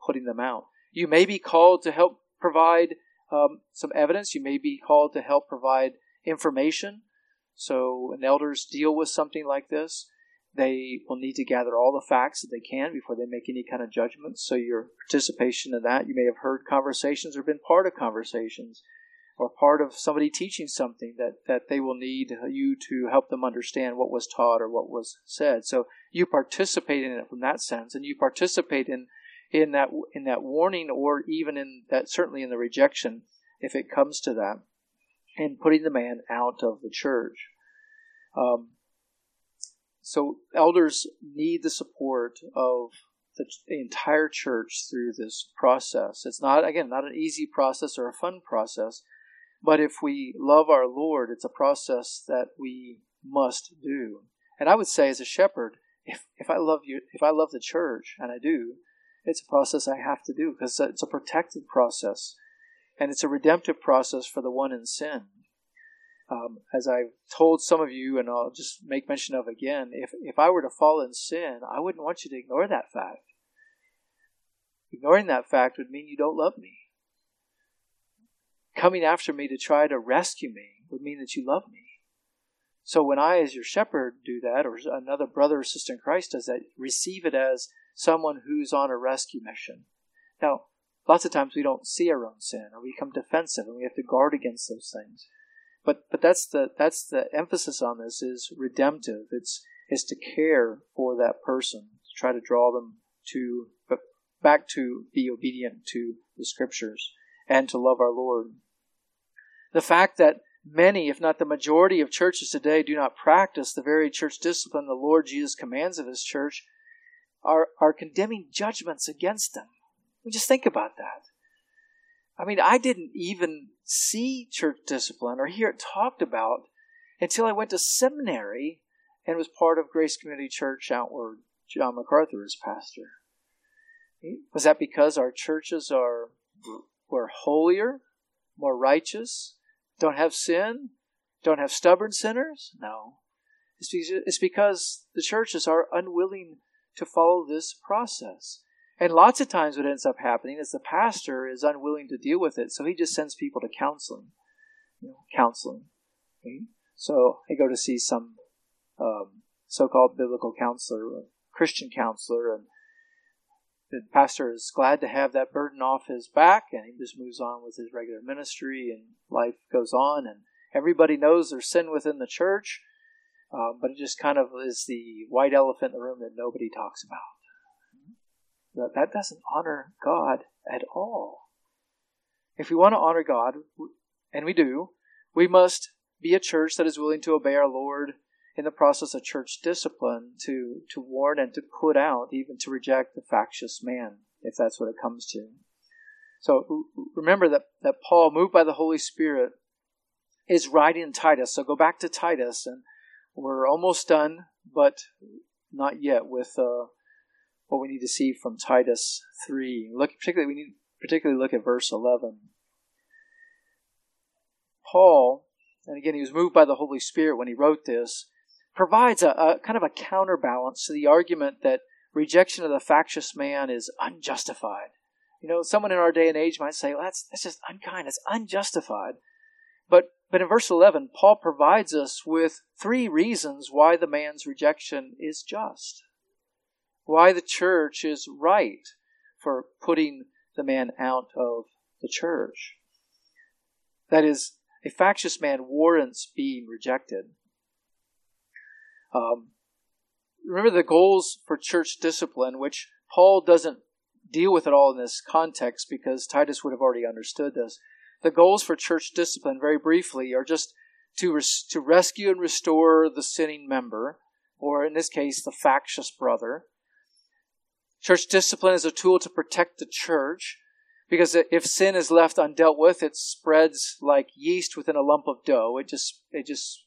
putting them out. You may be called to help provide some evidence. You may be called to help provide information. So when elders deal with something like this, they will need to gather all the facts that they can before they make any kind of judgments. So your participation in that, you may have heard conversations or been part of conversations or part of somebody teaching something that they will need you to help them understand what was taught or what was said. So you participate in it from that sense, and you participate in that warning, or even in that, certainly in the rejection, if it comes to that, and putting the man out of the church. So elders need the support of the entire church through this process. It's not an easy process or a fun process, but if we love our Lord, it's a process that we must do. And I would say, as a shepherd, if I love you, if I love the church, and I do, it's a process I have to do because it's a protective process, and it's a redemptive process for the one in sin. As I've told some of you, and I'll just make mention of again, if I were to fall in sin, I wouldn't want you to ignore that fact. Ignoring that fact would mean you don't love me. Coming after me to try to rescue me would mean that you love me. So when I, as your shepherd, do that, or another brother or sister in Christ does that, receive it as someone who's on a rescue mission. Now, lots of times we don't see our own sin, or we become defensive, and we have to guard against those things. But that's the emphasis on this is redemptive. It's to care for that person, to try to draw them back to be obedient to the Scriptures and to love our Lord. The fact that many, if not the majority of churches today, do not practice the very church discipline the Lord Jesus commands of His church are condemning judgments against them. I mean, just think about that. I mean, I didn't even see church discipline or hear it talked about until I went to seminary and was part of Grace Community Church out where John MacArthur is pastor. Was that because our churches were holier, more righteous, don't have sin, don't have stubborn sinners? No. It's because the churches are unwilling to follow this process. And lots of times what ends up happening is the pastor is unwilling to deal with it, so he just sends people to counseling. Okay? So I go to see some so-called biblical counselor, or Christian counselor, and the pastor is glad to have that burden off his back, and he just moves on with his regular ministry, and life goes on, and everybody knows there's sin within the church, but it just kind of is the white elephant in the room that nobody talks about. That doesn't honor God at all. If we want to honor God, and we do, we must be a church that is willing to obey our Lord in the process of church discipline, to warn and to put out, even to reject the factious man, if that's what it comes to. So remember that Paul, moved by the Holy Spirit, is writing Titus. So go back to Titus, and we're almost done, but not yet with... what we need to see from Titus 3. We need to particularly look at verse 11. Paul, and again, he was moved by the Holy Spirit when he wrote this, provides a kind of a counterbalance to the argument that rejection of the factious man is unjustified. You know, someone in our day and age might say, well, that's just unkind, it's unjustified. But in verse 11, Paul provides us with 3 reasons why the man's rejection is just. why the church is right for putting the man out of the church. That is, a factious man warrants being rejected. Remember the goals for church discipline, which Paul doesn't deal with at all in this context because Titus would have already understood this. The goals for church discipline, very briefly, are just to rescue and restore the sinning member, or in this case, the factious brother. Church discipline is a tool to protect the church, because if sin is left undealt with, it spreads like yeast within a lump of dough. It just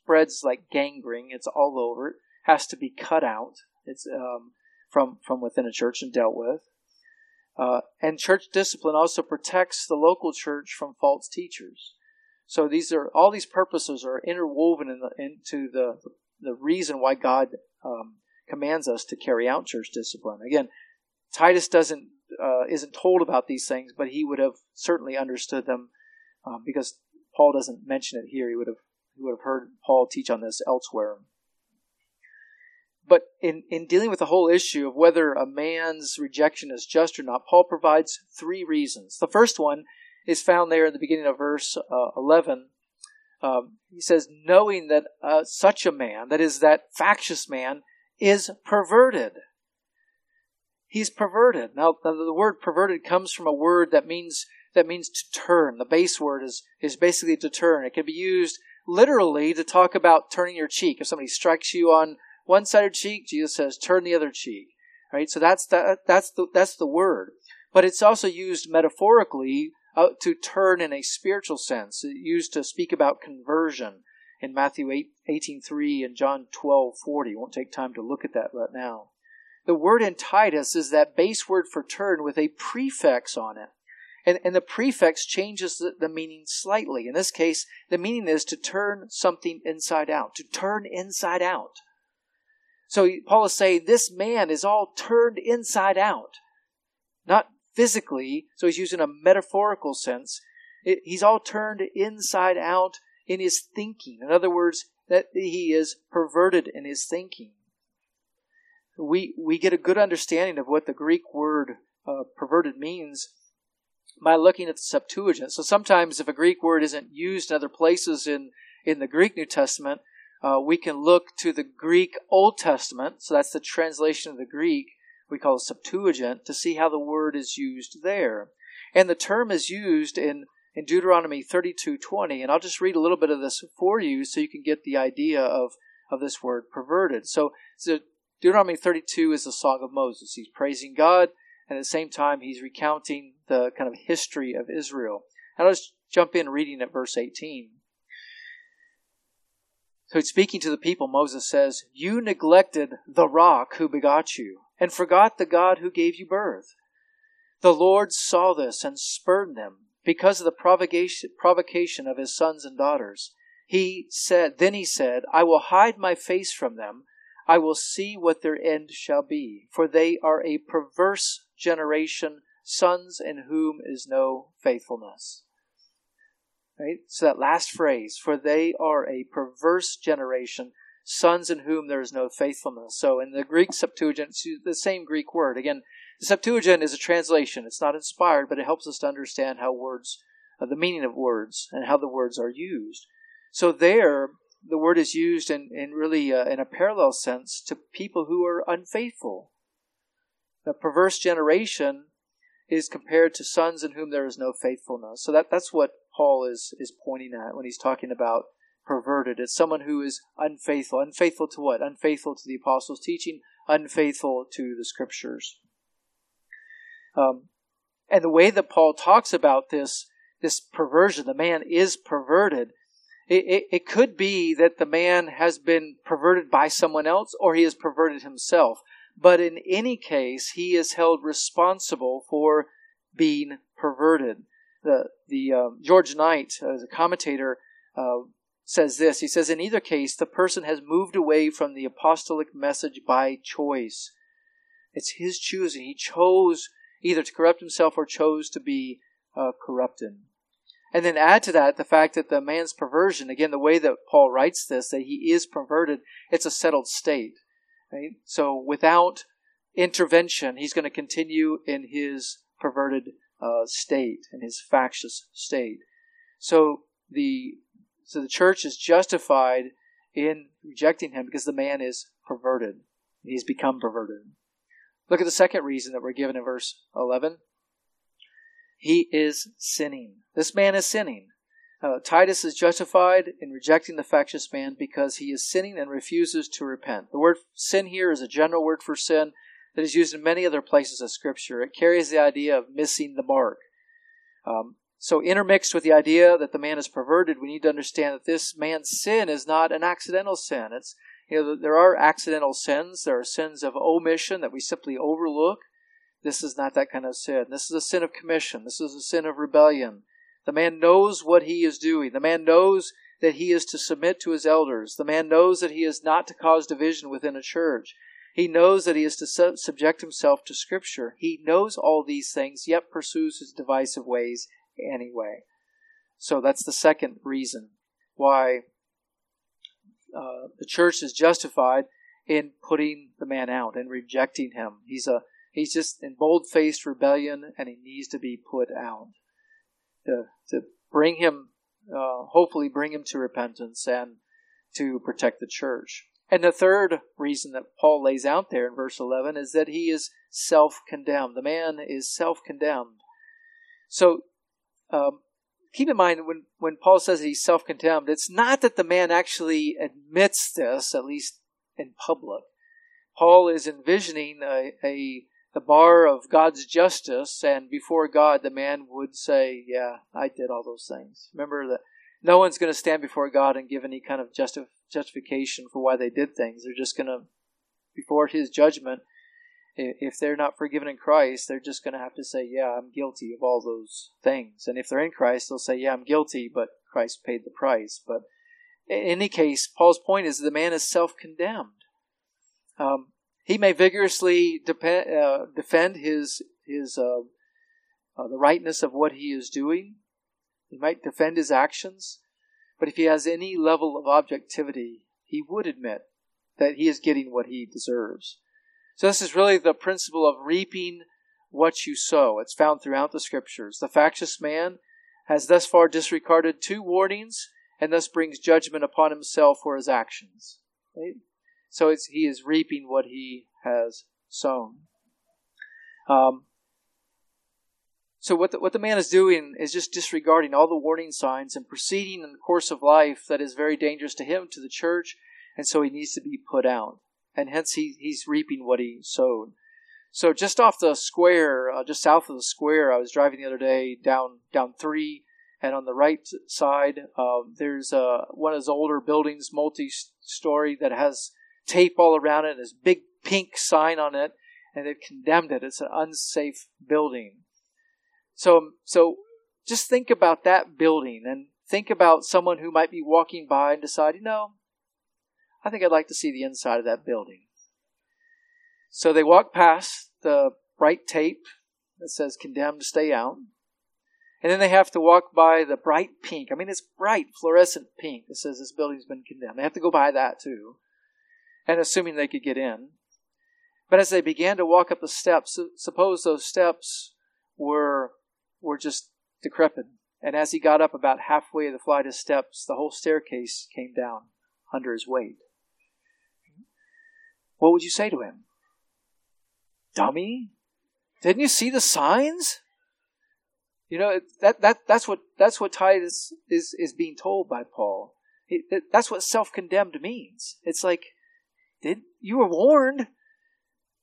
spreads like gangrene. It's all over. It has to be cut out. It's from within a church and dealt with. And church discipline also protects the local church from false teachers. So all these purposes are interwoven into the reason why God commands us to carry out church discipline. Again, Titus isn't told about these things, but he would have certainly understood them because Paul doesn't mention it here. He would have heard Paul teach on this elsewhere. But in dealing with the whole issue of whether a man's rejection is just or not, Paul provides three reasons. The first one is found there in the beginning of verse 11. He says, knowing that such a man, that is, that factious man, is perverted. He's perverted. Now, the word perverted comes from a word that means to turn. The base word is basically to turn. It can be used literally to talk about turning your cheek. If somebody strikes you on one side of the cheek, Jesus says, turn the other cheek. Right? So that's the word. But it's also used metaphorically to turn in a spiritual sense. It's used to speak about conversion in Matthew 18:3 and John 12:40. Won't take time to look at that right now. The word in Titus is that base word for turn with a prefix on it. And the prefix changes the meaning slightly. In this case, the meaning is to turn something inside out, to turn inside out. So Paul is saying this man is all turned inside out. Not physically, so he's using a metaphorical sense. He's all turned inside out in his thinking. In other words, that he is perverted in his thinking. We get a good understanding of what the Greek word perverted means by looking at the Septuagint. So sometimes if a Greek word isn't used in other places in the Greek New Testament, we can look to the Greek Old Testament, so that's the translation of the Greek we call Septuagint, to see how the word is used there. And the term is used in Deuteronomy 32:20, and I'll just read a little bit of this for you so you can get the idea of this word perverted. So Deuteronomy 32 is the Song of Moses. He's praising God, and at the same time he's recounting the kind of history of Israel. And I'll just jump in reading at verse 18. So speaking to the people, Moses says, "You neglected the rock who begot you, and forgot the God who gave you birth. The Lord saw this and spurned them because of the provocation of his sons and daughters. Then he said, I will hide my face from them. I will see what their end shall be, for they are a perverse generation, sons in whom is no faithfulness." Right? So that last phrase, for they are a perverse generation, sons in whom there is no faithfulness. So in the Greek Septuagint, it's the same Greek word. Again, the Septuagint is a translation. It's not inspired, but it helps us to understand how words, the meaning of words, and how the words are used. So there, the word is used in really in a parallel sense to people who are unfaithful. The perverse generation is compared to sons in whom there is no faithfulness. So that's what Paul is pointing at when he's talking about perverted. It's someone who is unfaithful. Unfaithful to what? Unfaithful to the apostles' teaching, unfaithful to the scriptures. And the way that Paul talks about this perversion, the man is perverted, it could be that the man has been perverted by someone else or he has perverted himself. But in any case, he is held responsible for being perverted. George Knight, the commentator, says this. He says, in either case, the person has moved away from the apostolic message by choice. It's his choosing. He chose either to corrupt himself or chose to be corrupted. And then add to that the fact that the man's perversion, again, the way that Paul writes this, that he is perverted, it's a settled state. Right? So without intervention. He's going to continue in his perverted state, in his factious state. So the church is justified in rejecting him because the man is perverted. He's become perverted. Look at the second reason that we're given in verse 11. He is sinning. This man is sinning. Titus is justified in rejecting the factious man because he is sinning and refuses to repent. The word sin here is a general word for sin that is used in many other places of Scripture. It carries the idea of missing the mark. So intermixed with the idea that the man is perverted, we need to understand that this man's sin is not an accidental sin. It's, there are accidental sins. There are sins of omission that we simply overlook. This is not that kind of sin. This is a sin of commission. This is a sin of rebellion. The man knows what he is doing. The man knows that he is to submit to his elders. The man knows that he is not to cause division within a church. He knows that he is to subject himself to Scripture. He knows all these things, yet pursues his divisive ways anyway. So that's the second reason why the church is justified in putting the man out and rejecting him. He's just in bold-faced rebellion, and he needs to be put out. To bring him, hopefully bring him to repentance and to protect the church. And the third reason that Paul lays out there in verse 11 is that he is self-condemned. The man is self-condemned. So keep in mind when Paul says that he's self-condemned, it's not that the man actually admits this, at least in public. Paul is envisioning the bar of God's justice, and before God, the man would say, yeah, I did all those things. Remember that no one's going to stand before God and give any kind of justification for why they did things. They're just going to, before his judgment, if they're not forgiven in Christ, they're just going to have to say, yeah, I'm guilty of all those things. And if they're in Christ, they'll say, yeah, I'm guilty, but Christ paid the price. But in any case, Paul's point is the man is self-condemned. He may vigorously defend the rightness of what he is doing. He might defend his actions, but if he has any level of objectivity, he would admit that he is getting what he deserves. So this is really the principle of reaping what you sow. It's found throughout the Scriptures. The factious man has thus far disregarded two warnings and thus brings judgment upon himself for his actions. Right? So he is reaping what he has sown. So what the man is doing is just disregarding all the warning signs and proceeding in the course of life that is very dangerous to him, to the church, and so he needs to be put out. And hence he's reaping what he sowed. So just off the square, just south of the square, I was driving the other day down 3, and on the right side, there's one of those older buildings, multi-story, that has tape all around it, and this big pink sign on it, and they've condemned it. It's an unsafe building. So just think about that building and think about someone who might be walking by and decide, I think I'd like to see the inside of that building. So they walk past the bright tape that says condemned to stay out, and then they have to walk by the bright pink. I mean, it's bright fluorescent pink that says this building's been condemned. They have to go by that too, and assuming they could get in. But as they began to walk up the steps, suppose those steps were just decrepit. And as he got up about halfway the flight of steps, the whole staircase came down under his weight. What would you say to him? Dummy? Didn't you see the signs? That's what Titus is being told by Paul. That's what self-condemned means. It's like, you were warned.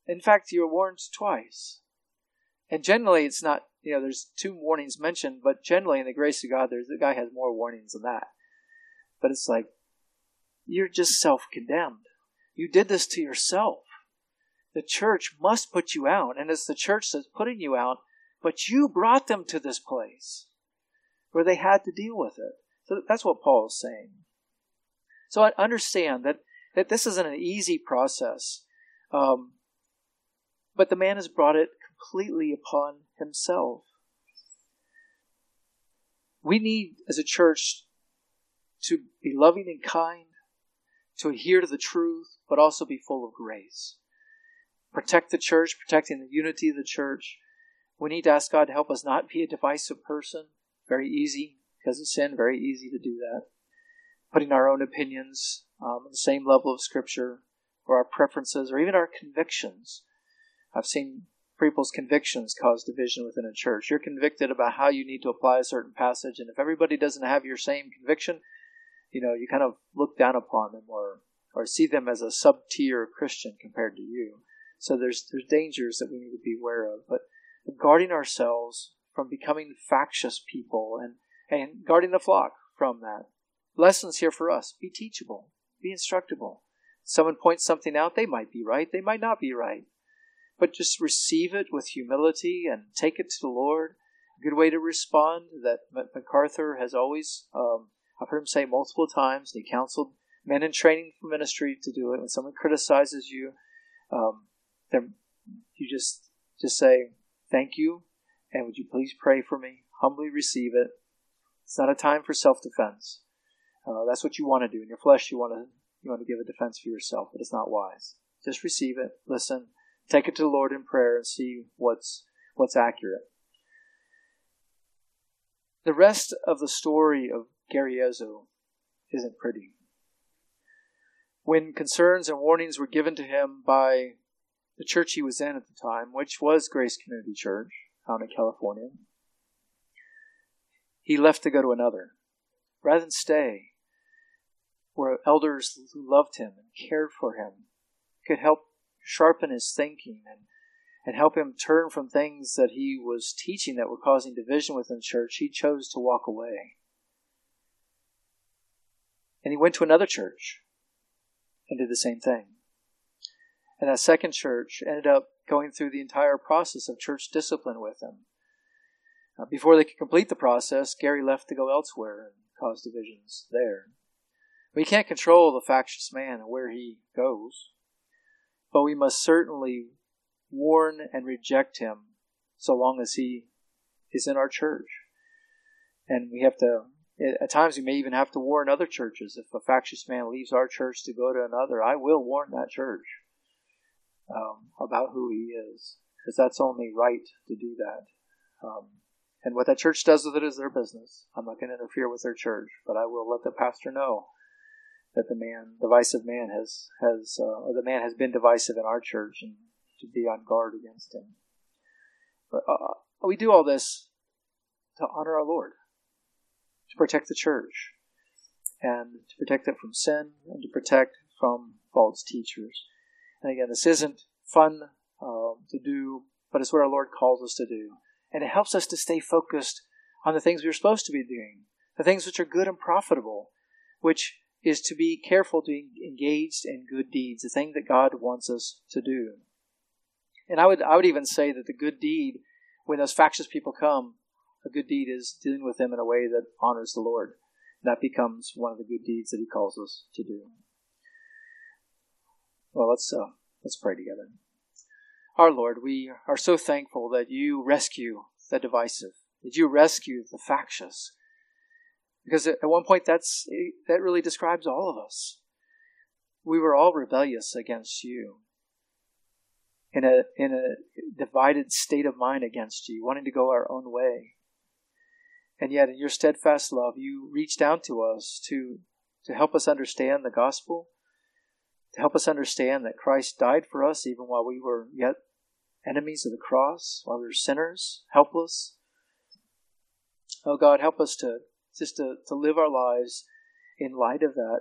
In fact, you were warned twice. And generally, it's not, there's 2 warnings mentioned, but generally in the grace of God, the guy has more warnings than that. But it's like, you're just self-condemned. You did this to yourself. The church must put you out, and it's the church that's putting you out, but you brought them to this place where they had to deal with it. So that's what Paul is saying. So I understand that this isn't an easy process. But the man has brought it completely upon himself. We need, as a church, to be loving and kind, to adhere to the truth, but also be full of grace. protect the church, protecting the unity of the church. We need to ask God to help us not be a divisive person. Very easy, because of sin, very easy to do that. Putting our own opinions on the same level of Scripture, or our preferences, or even our convictions. I've seen people's convictions cause division within a church. You're convicted about how you need to apply a certain passage, and if everybody doesn't have your same conviction, you kind of look down upon them or see them as a sub-tier Christian compared to you. So there's dangers that we need to be aware of. But guarding ourselves from becoming factious people and guarding the flock from that. Lessons here for us. Be teachable. Be instructable. Someone points something out, they might be right, they might not be right. But just receive it with humility and take it to the Lord. A good way to respond that MacArthur has always, I've heard him say multiple times, and he counseled men in training for ministry to do it. When someone criticizes you, you just say, thank you, and would you please pray for me? Humbly receive it. It's not a time for self-defense. That's what you want to do. In your flesh, you want to give a defense for yourself, but it's not wise. Just receive it, listen, take it to the Lord in prayer, and see what's accurate. The rest of the story of Gary Ezzo isn't pretty. When concerns and warnings were given to him by the church he was in at the time, which was Grace Community Church, out in California, he left to go to another, rather than stay where elders who loved him and cared for him could help sharpen his thinking and help him turn from things that he was teaching that were causing division within the church. He chose to walk away. And he went to another church and did the same thing. And that second church ended up going through the entire process of church discipline with him. Before they could complete the process, Gary left to go elsewhere and cause divisions there. We can't control the factious man and where he goes, but we must certainly warn and reject him so long as he is in our church. And we have to, at times we may even have to warn other churches. If a factious man leaves our church to go to another, I will warn that church about who he is, because that's only right to do that. And what that church does with it is their business. I'm not going to interfere with their church, but I will let the pastor know that the man has been divisive in our church, and to be on guard against him. But we do all this to honor our Lord, to protect the church, and to protect it from sin, and to protect from false teachers. And again, this isn't fun to do, but it's what our Lord calls us to do. And it helps us to stay focused on the things we are supposed to be doing, the things which are good and profitable, which is to be careful to be engaged in good deeds, the thing that God wants us to do. And I would even say that the good deed, when those factious people come, a good deed is dealing with them in a way that honors the Lord. And that becomes one of the good deeds that he calls us to do. Well, let's pray together. Our Lord, we are so thankful that you rescue the divisive, that you rescue the factious. Because at one point, that really describes all of us. We were all rebellious against you, in a divided state of mind against you, wanting to go our own way. And yet, in your steadfast love, you reached down to us to help us understand the gospel, to help us understand that Christ died for us even while we were yet enemies of the cross, while we were sinners, helpless. Oh God, help us to live our lives in light of that,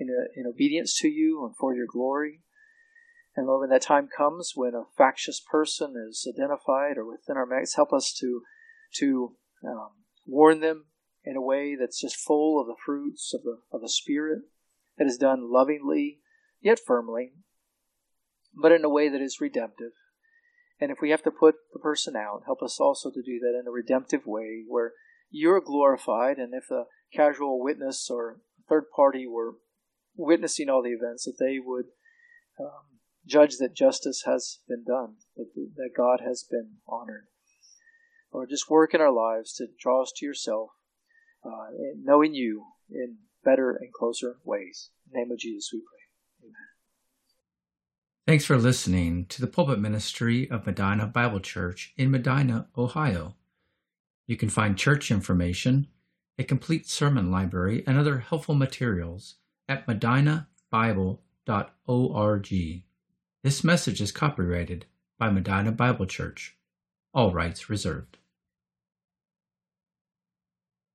in obedience to you and for your glory. And Lord, when that time comes, when a factious person is identified or within our midst, help us to warn them in a way that's just full of the fruits of the Spirit, that is done lovingly, yet firmly, but in a way that is redemptive. And if we have to put the person out, help us also to do that in a redemptive way where you're glorified, and if a casual witness or third party were witnessing all the events, that they would judge that justice has been done, that God has been honored. Or just work in our lives to draw us to yourself, knowing you in better and closer ways. In the name of Jesus we pray. Amen. Thanks for listening to the pulpit ministry of Medina Bible Church in Medina, Ohio. You can find church information, a complete sermon library, and other helpful materials at medinabible.org. This message is copyrighted by Medina Bible Church. All rights reserved.